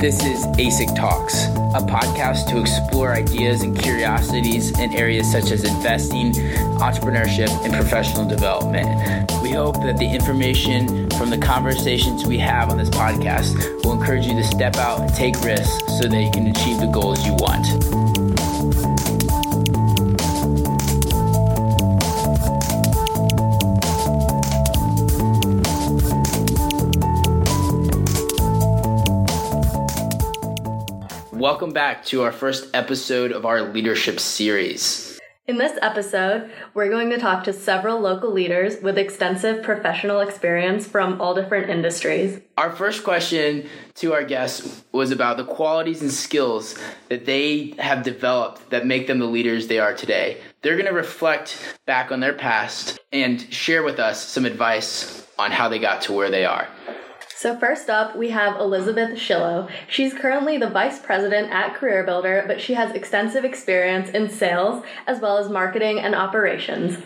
This is ASIC Talks, a podcast to explore ideas and curiosities in areas such as investing, entrepreneurship, and professional development. We hope that the information from the conversations we have on this podcast will encourage you to step out and take risks so that you can achieve the goals you want. Welcome back to our first episode of our leadership series. In this episode, we're going to talk to several local leaders with extensive professional experience from all different industries. Our first question to our guests was about the qualities and skills that they have developed that make them the leaders they are today. They're going to reflect back on their past and share with us some advice on how they got to where they are. So first up, we have Elizabeth Shillo. She's currently the vice president at CareerBuilder, but she has extensive experience in sales as well as marketing and operations.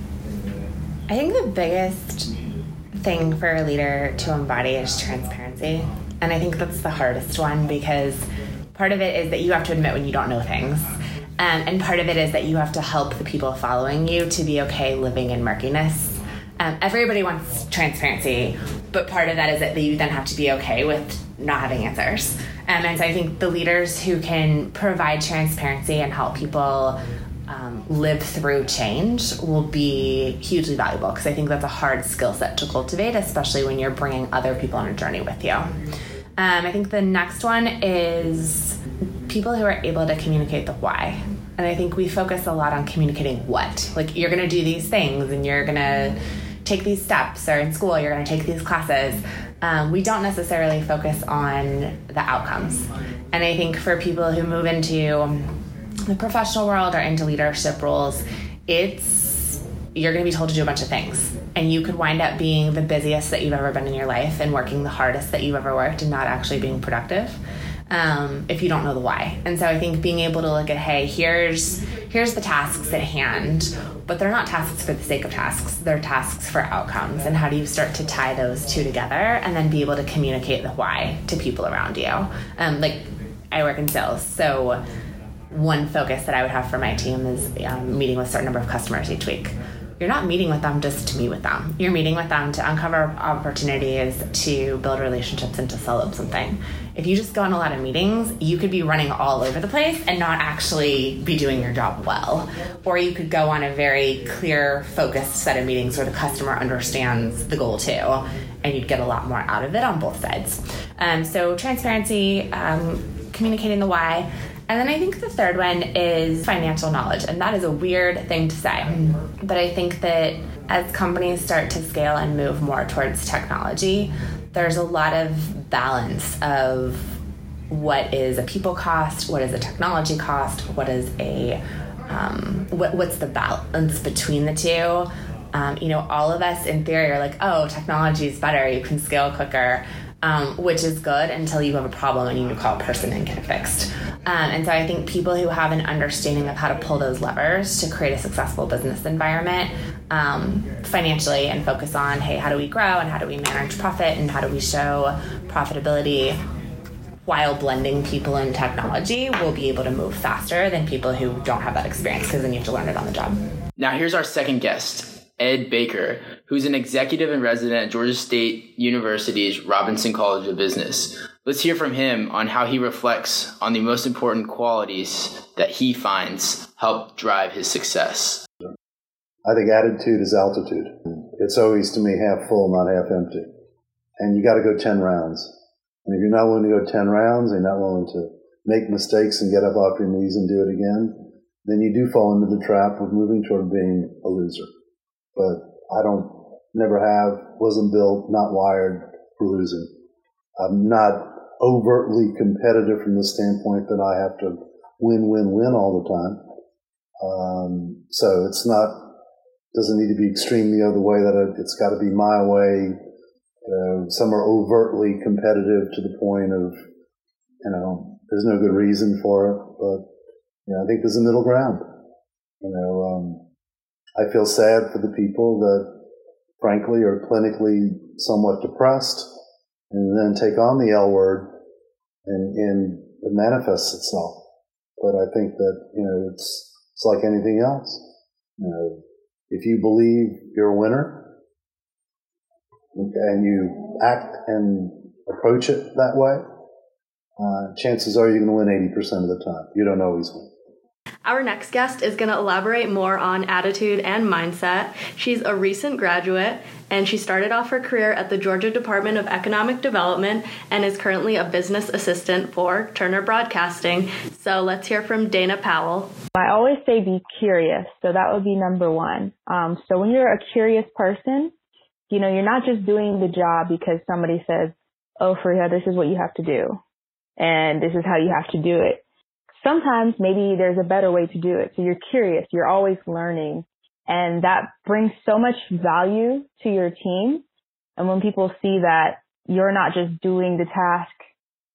I think the biggest thing for a leader to embody is transparency. And I think that's the hardest one because part of it is that you have to admit when you don't know things. And part of it is that you have to help the people following you to be okay living in murkiness. Everybody wants transparency, but part of that is that you then have to be okay with not having answers. And so I think the leaders who can provide transparency and help people live through change will be hugely valuable, because I think that's a hard skill set to cultivate, especially when you're bringing other people on a journey with you. I think the next one is people who are able to communicate the why. And I think we focus a lot on communicating what. Like, you're going to do these things and you're going to take these steps, or in school, you're going to take these classes. We don't necessarily focus on the outcomes. And I think for people who move into the professional world or into leadership roles, you're going to be told to do a bunch of things. And you could wind up being the busiest that you've ever been in your life and working the hardest that you've ever worked and not actually being productive if you don't know the why. And so I think being able to look at, hey, here's the tasks at hand, but they're not tasks for the sake of tasks. They're tasks for outcomes. And how do you start to tie those two together and then be able to communicate the why to people around you? Like, I work in sales. So one focus that I would have for my team is meeting with a certain number of customers each week. You're not meeting with them just to meet with them. You're meeting with them to uncover opportunities, to build relationships, and to sell them something. If you just go on a lot of meetings, you could be running all over the place and not actually be doing your job well. Or you could go on a very clear, focused set of meetings where the customer understands the goal too, and you'd get a lot more out of it on both sides. So transparency, communicating the why. And then I think the third one is financial knowledge. And that is a weird thing to say. But I think that as companies start to scale and move more towards technology, there's a lot of balance of what is a people cost, what is a technology cost, what is a what's the balance between the two. All of us in theory are like, oh, technology is better, you can scale quicker. Which is good until you have a problem and you need to call a person and get it fixed. And so I think people who have an understanding of how to pull those levers to create a successful business environment financially, and focus on, hey, how do we grow and how do we manage profit and how do we show profitability while blending people in technology, will be able to move faster than people who don't have that experience, because then you have to learn it on the job. Now here's our second guest, Ed Baker, who's an executive and resident at Georgia State University's Robinson College of Business. Let's hear from him on how he reflects on the most important qualities that he finds help drive his success. I think attitude is altitude. It's always, to me, half full, not half empty. And you got to go 10 rounds. And if you're not willing to go 10 rounds, and you're not willing to make mistakes and get up off your knees and do it again, then you do fall into the trap of moving toward being a loser. But wasn't built, not wired for losing. I'm not overtly competitive from the standpoint that I have to win, win, win all the time. So doesn't need to be extreme the other way, that it's got to be my way. Some are overtly competitive to the point of, there's no good reason for it. But, I think there's a middle ground, I feel sad for the people that, frankly, are clinically somewhat depressed and then take on the L word and it manifests itself. But I think that, you know, it's like anything else. You know, if you believe you're a winner, and you act and approach it that way, chances are you're going to win 80% of the time. You don't always win. Our next guest is going to elaborate more on attitude and mindset. She's a recent graduate, and she started off her career at the Georgia Department of Economic Development and is currently a business assistant for Turner Broadcasting. So let's hear from Dana Powell. I always say be curious, so that would be number one. So when you're a curious person, you know, you're not just doing the job because somebody says, oh, Freya, this is what you have to do, and this is how you have to do it. Sometimes maybe there's a better way to do it. So you're curious. You're always learning. And that brings so much value to your team. And when people see that you're not just doing the task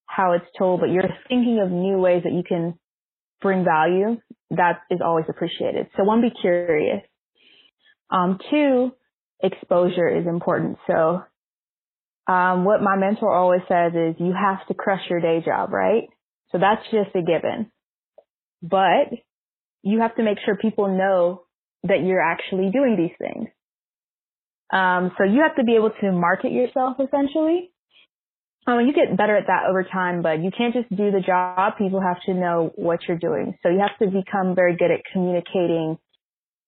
how it's told, but you're thinking of new ways that you can bring value, that is always appreciated. So one, be curious. Two, exposure is important. So what my mentor always says is you have to crush your day job, right? So that's just a given. But you have to make sure people know that you're actually doing these things. So you have to be able to market yourself, essentially. You get better at that over time, but you can't just do the job. People have to know what you're doing. So you have to become very good at communicating,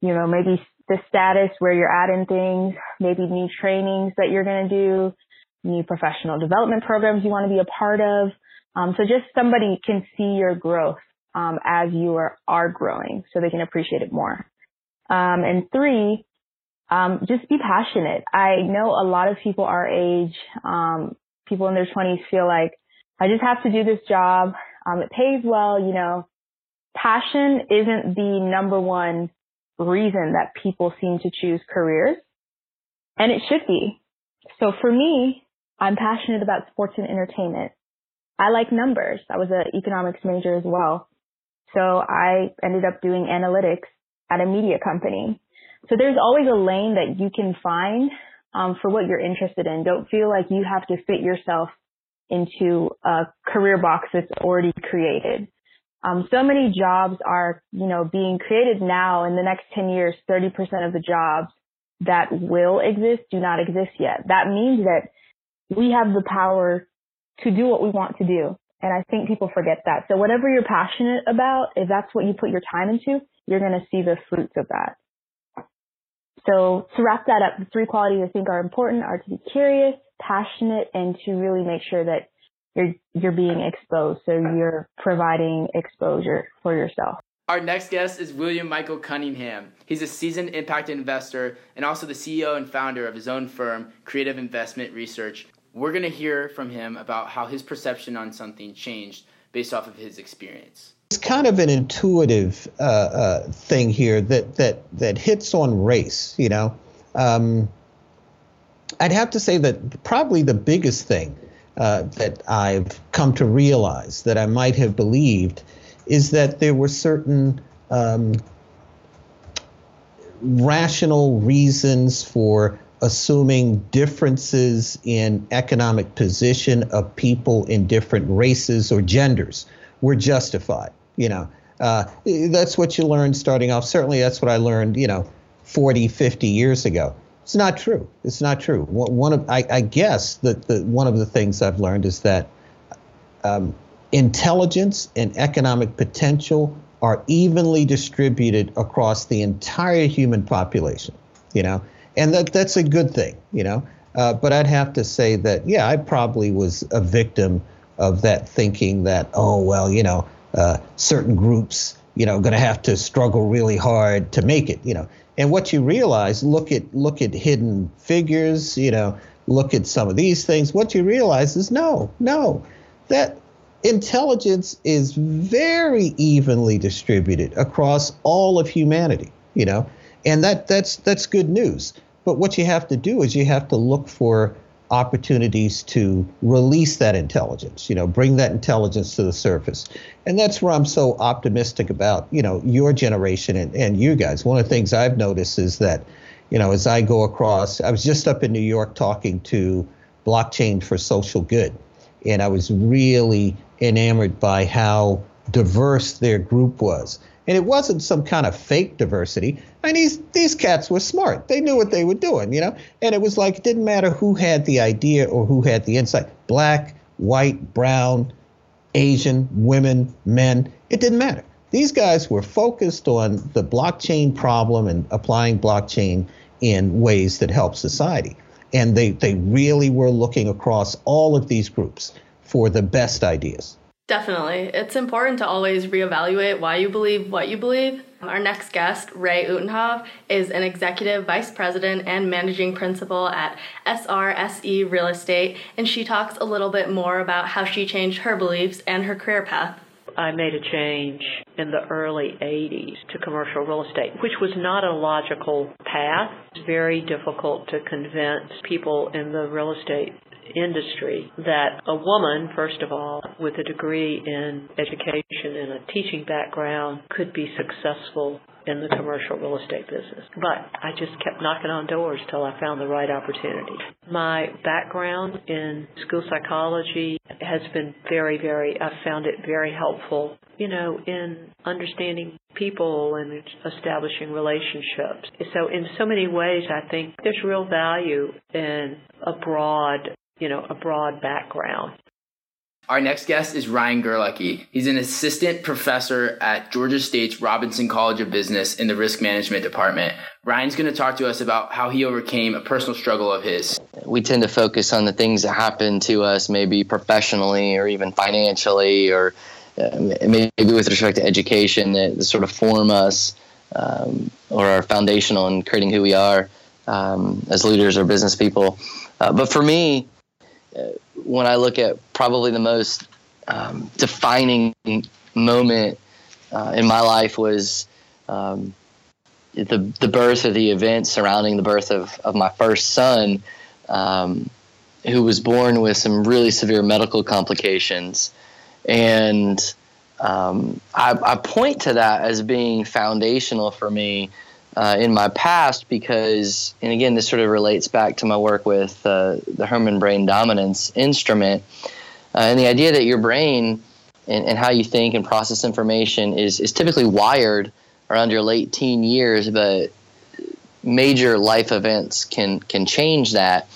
you know, maybe the status where you're at in things, maybe new trainings that you're going to do, new professional development programs you want to be a part of. So just somebody can see your growth as you are growing, so they can appreciate it more. And three, just be passionate. I know a lot of people our age, people in their 20s feel like, I just have to do this job. It pays well, you know. Passion isn't the number one reason that people seem to choose careers, and it should be. So for me, I'm passionate about sports and entertainment. I like numbers. I was an economics major as well. So I ended up doing analytics at a media company. So there's always a lane that you can find for what you're interested in. Don't feel like you have to fit yourself into a career box that's already created. So many jobs are, you know, being created now. In the next 10 years, 30% of the jobs that will exist do not exist yet. That means that we have the power to do what we want to do. And I think people forget that. So whatever you're passionate about, if that's what you put your time into, you're going to see the fruits of that. So to wrap that up, the three qualities I think are important are to be curious, passionate, and to really make sure that you're being exposed. So you're providing exposure for yourself. Our next guest is William Michael Cunningham. He's a seasoned impact investor and also the CEO and founder of his own firm, Creative Investment Research. We're going to hear from him about how his perception on something changed based off of his experience. It's kind of an intuitive thing here that hits on race, you know. I'd have to say that probably the biggest thing that I've come to realize that I might have believed is that there were certain rational reasons for assuming differences in economic position of people in different races or genders were justified. You know, that's what you learn starting off. Certainly that's what I learned, you know, 40, 50 years ago. It's not true. It's not true. I guess that one of the things I've learned is that intelligence and economic potential are evenly distributed across the entire human population, you know. And that's a good thing, you know, but I'd have to say that, yeah, I probably was a victim of that thinking that, oh, well, you know, certain groups, you know, going to have to struggle really hard to make it, you know. And what you realize, look at Hidden Figures, you know, look at some of these things. What you realize is no, that intelligence is very evenly distributed across all of humanity, you know. And that's good news. But what you have to do is you have to look for opportunities to release that intelligence, you know, bring that intelligence to the surface. And that's where I'm so optimistic about, you know, your generation and you guys. One of the things I've noticed is that, you know, as I go across, I was just up in New York talking to Blockchain for Social Good. And I was really enamored by how diverse their group was. And it wasn't some kind of fake diversity. And these cats were smart. They knew what they were doing, you know. And it was like it didn't matter who had the idea or who had the insight. Black, white, brown, Asian, women, men. It didn't matter. These guys were focused on the blockchain problem and applying blockchain in ways that help society. And they really were looking across all of these groups for the best ideas. Definitely. It's important to always reevaluate why you believe what you believe. Our next guest, Ray Utenhoff, is an executive vice president and managing principal at SRSE Real Estate, and she talks a little bit more about how she changed her beliefs and her career path. I made a change in the early 80s to commercial real estate, which was not a logical path. It's very difficult to convince people in the real estate industry that a woman, first of all, with a degree in education and a teaching background could be successful in the commercial real estate business. But I just kept knocking on doors till I found the right opportunity. My background in school psychology has been I've found it very helpful, you know, in understanding people and establishing relationships. So in so many ways, I think there's real value in a broad background. Our next guest is Ryan Gerlachy. He's an assistant professor at Georgia State's Robinson College of Business in the risk management department. Ryan's going to talk to us about how he overcame a personal struggle of his. We tend to focus on the things that happen to us, maybe professionally or even financially, or maybe with respect to education that sort of form us or are foundational in creating who we are as leaders or business people. But for me, when I look at probably the most defining moment in my life was the birth of the event surrounding the birth of my first son, who was born with some really severe medical complications. And I point to that as being foundational for me in my past because, and again, this sort of relates back to my work with the Herman Brain Dominance instrument, and the idea that your brain and how you think and process information is typically wired around your late teen years, but major life events can change that.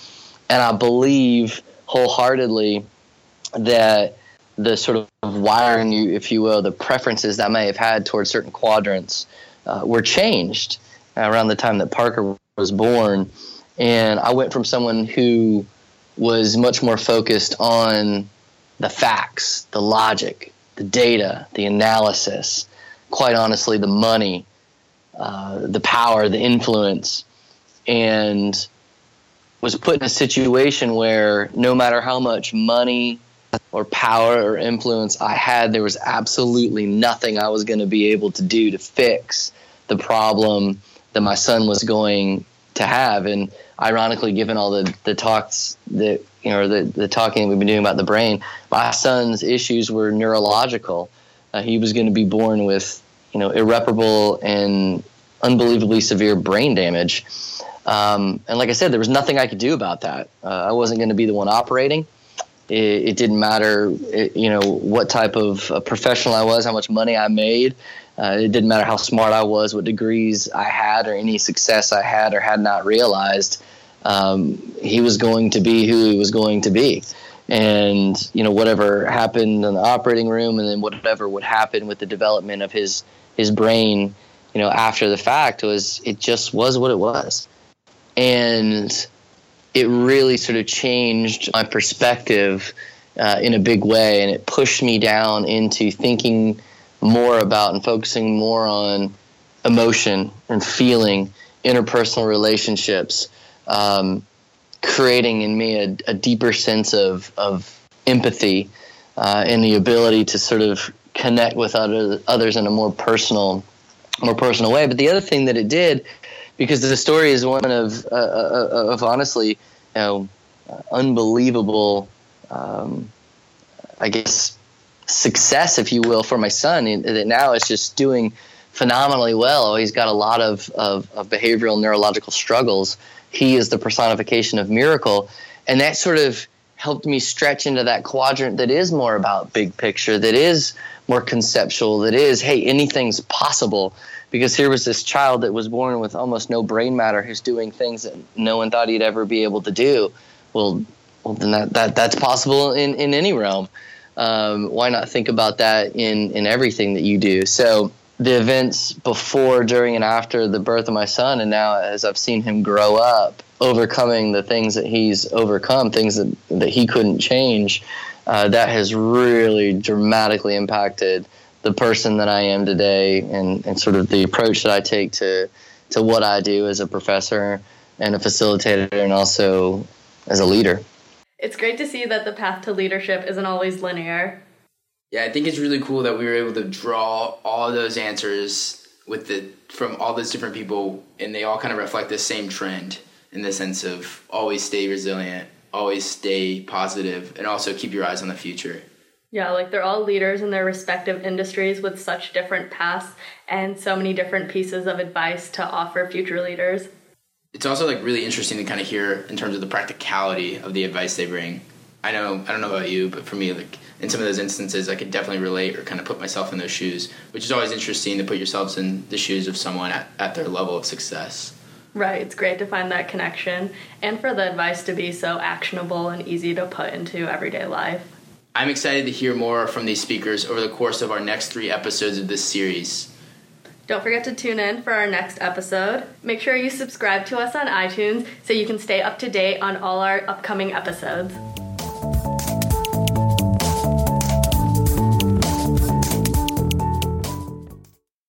And I believe wholeheartedly that the sort of wiring, if you will, the preferences that I may have had towards certain quadrants were changed around the time that Parker was born. And I went from someone who was much more focused on the facts, the logic, the data, the analysis, quite honestly, the money, the power, the influence, and was put in a situation where no matter how much money or power or influence I had, there was absolutely nothing I was going to be able to do to fix the problem that my son was going to have. And ironically, given all the talks that, you know, the talking that we've been doing about the brain, my son's issues were neurological. He was going to be born with, you know, irreparable and unbelievably severe brain damage. And like I said, there was nothing I could do about that. I wasn't going to be the one operating. It didn't matter, you know, what type of professional I was, how much money I made. It didn't matter how smart I was, what degrees I had, or any success I had or had not realized. He was going to be who he was going to be. And, you know, whatever happened in the operating room and then whatever would happen with the development of his brain, you know, after the fact was what it was. And it really sort of changed my perspective in a big way, and it pushed me down into thinking more about and focusing more on emotion and feeling, interpersonal relationships, creating in me a deeper sense of empathy and the ability to sort of connect with others in a more personal way. But the other thing that it did, because the story is one of honestly, you know, unbelievable, I guess, success, if you will, for my son. That now it's just doing phenomenally well. He's got a lot of behavioral neurological struggles. He is the personification of miracle, and that sort of helped me stretch into that quadrant that is more about big picture, that is more conceptual, that is, hey, anything's possible. Because here was this child that was born with almost no brain matter who's doing things that no one thought he'd ever be able to do. Well then that's possible in any realm. Why not think about that in everything that you do? So the events before, during, and after the birth of my son, and now as I've seen him grow up, overcoming the things that he's overcome, things that he couldn't change, that has really dramatically impacted the person that I am today and sort of the approach that I take to what I do as a professor and a facilitator and also as a leader. It's great to see that the path to leadership isn't always linear. Yeah, I think it's really cool that we were able to draw all of those answers from all those different people, and they all kind of reflect the same trend in the sense of always stay resilient, always stay positive, and also keep your eyes on the future. Yeah, like they're all leaders in their respective industries with such different paths and so many different pieces of advice to offer future leaders. It's also like really interesting to kind of hear in terms of the practicality of the advice they bring. I don't know about you, but for me, like in some of those instances, I could definitely relate or kind of put myself in those shoes, which is always interesting to put yourselves in the shoes of someone at their level of success. Right. It's great to find that connection and for the advice to be so actionable and easy to put into everyday life. I'm excited to hear more from these speakers over the course of our next 3 episodes of this series. Don't forget to tune in for our next episode. Make sure you subscribe to us on iTunes so you can stay up to date on all our upcoming episodes.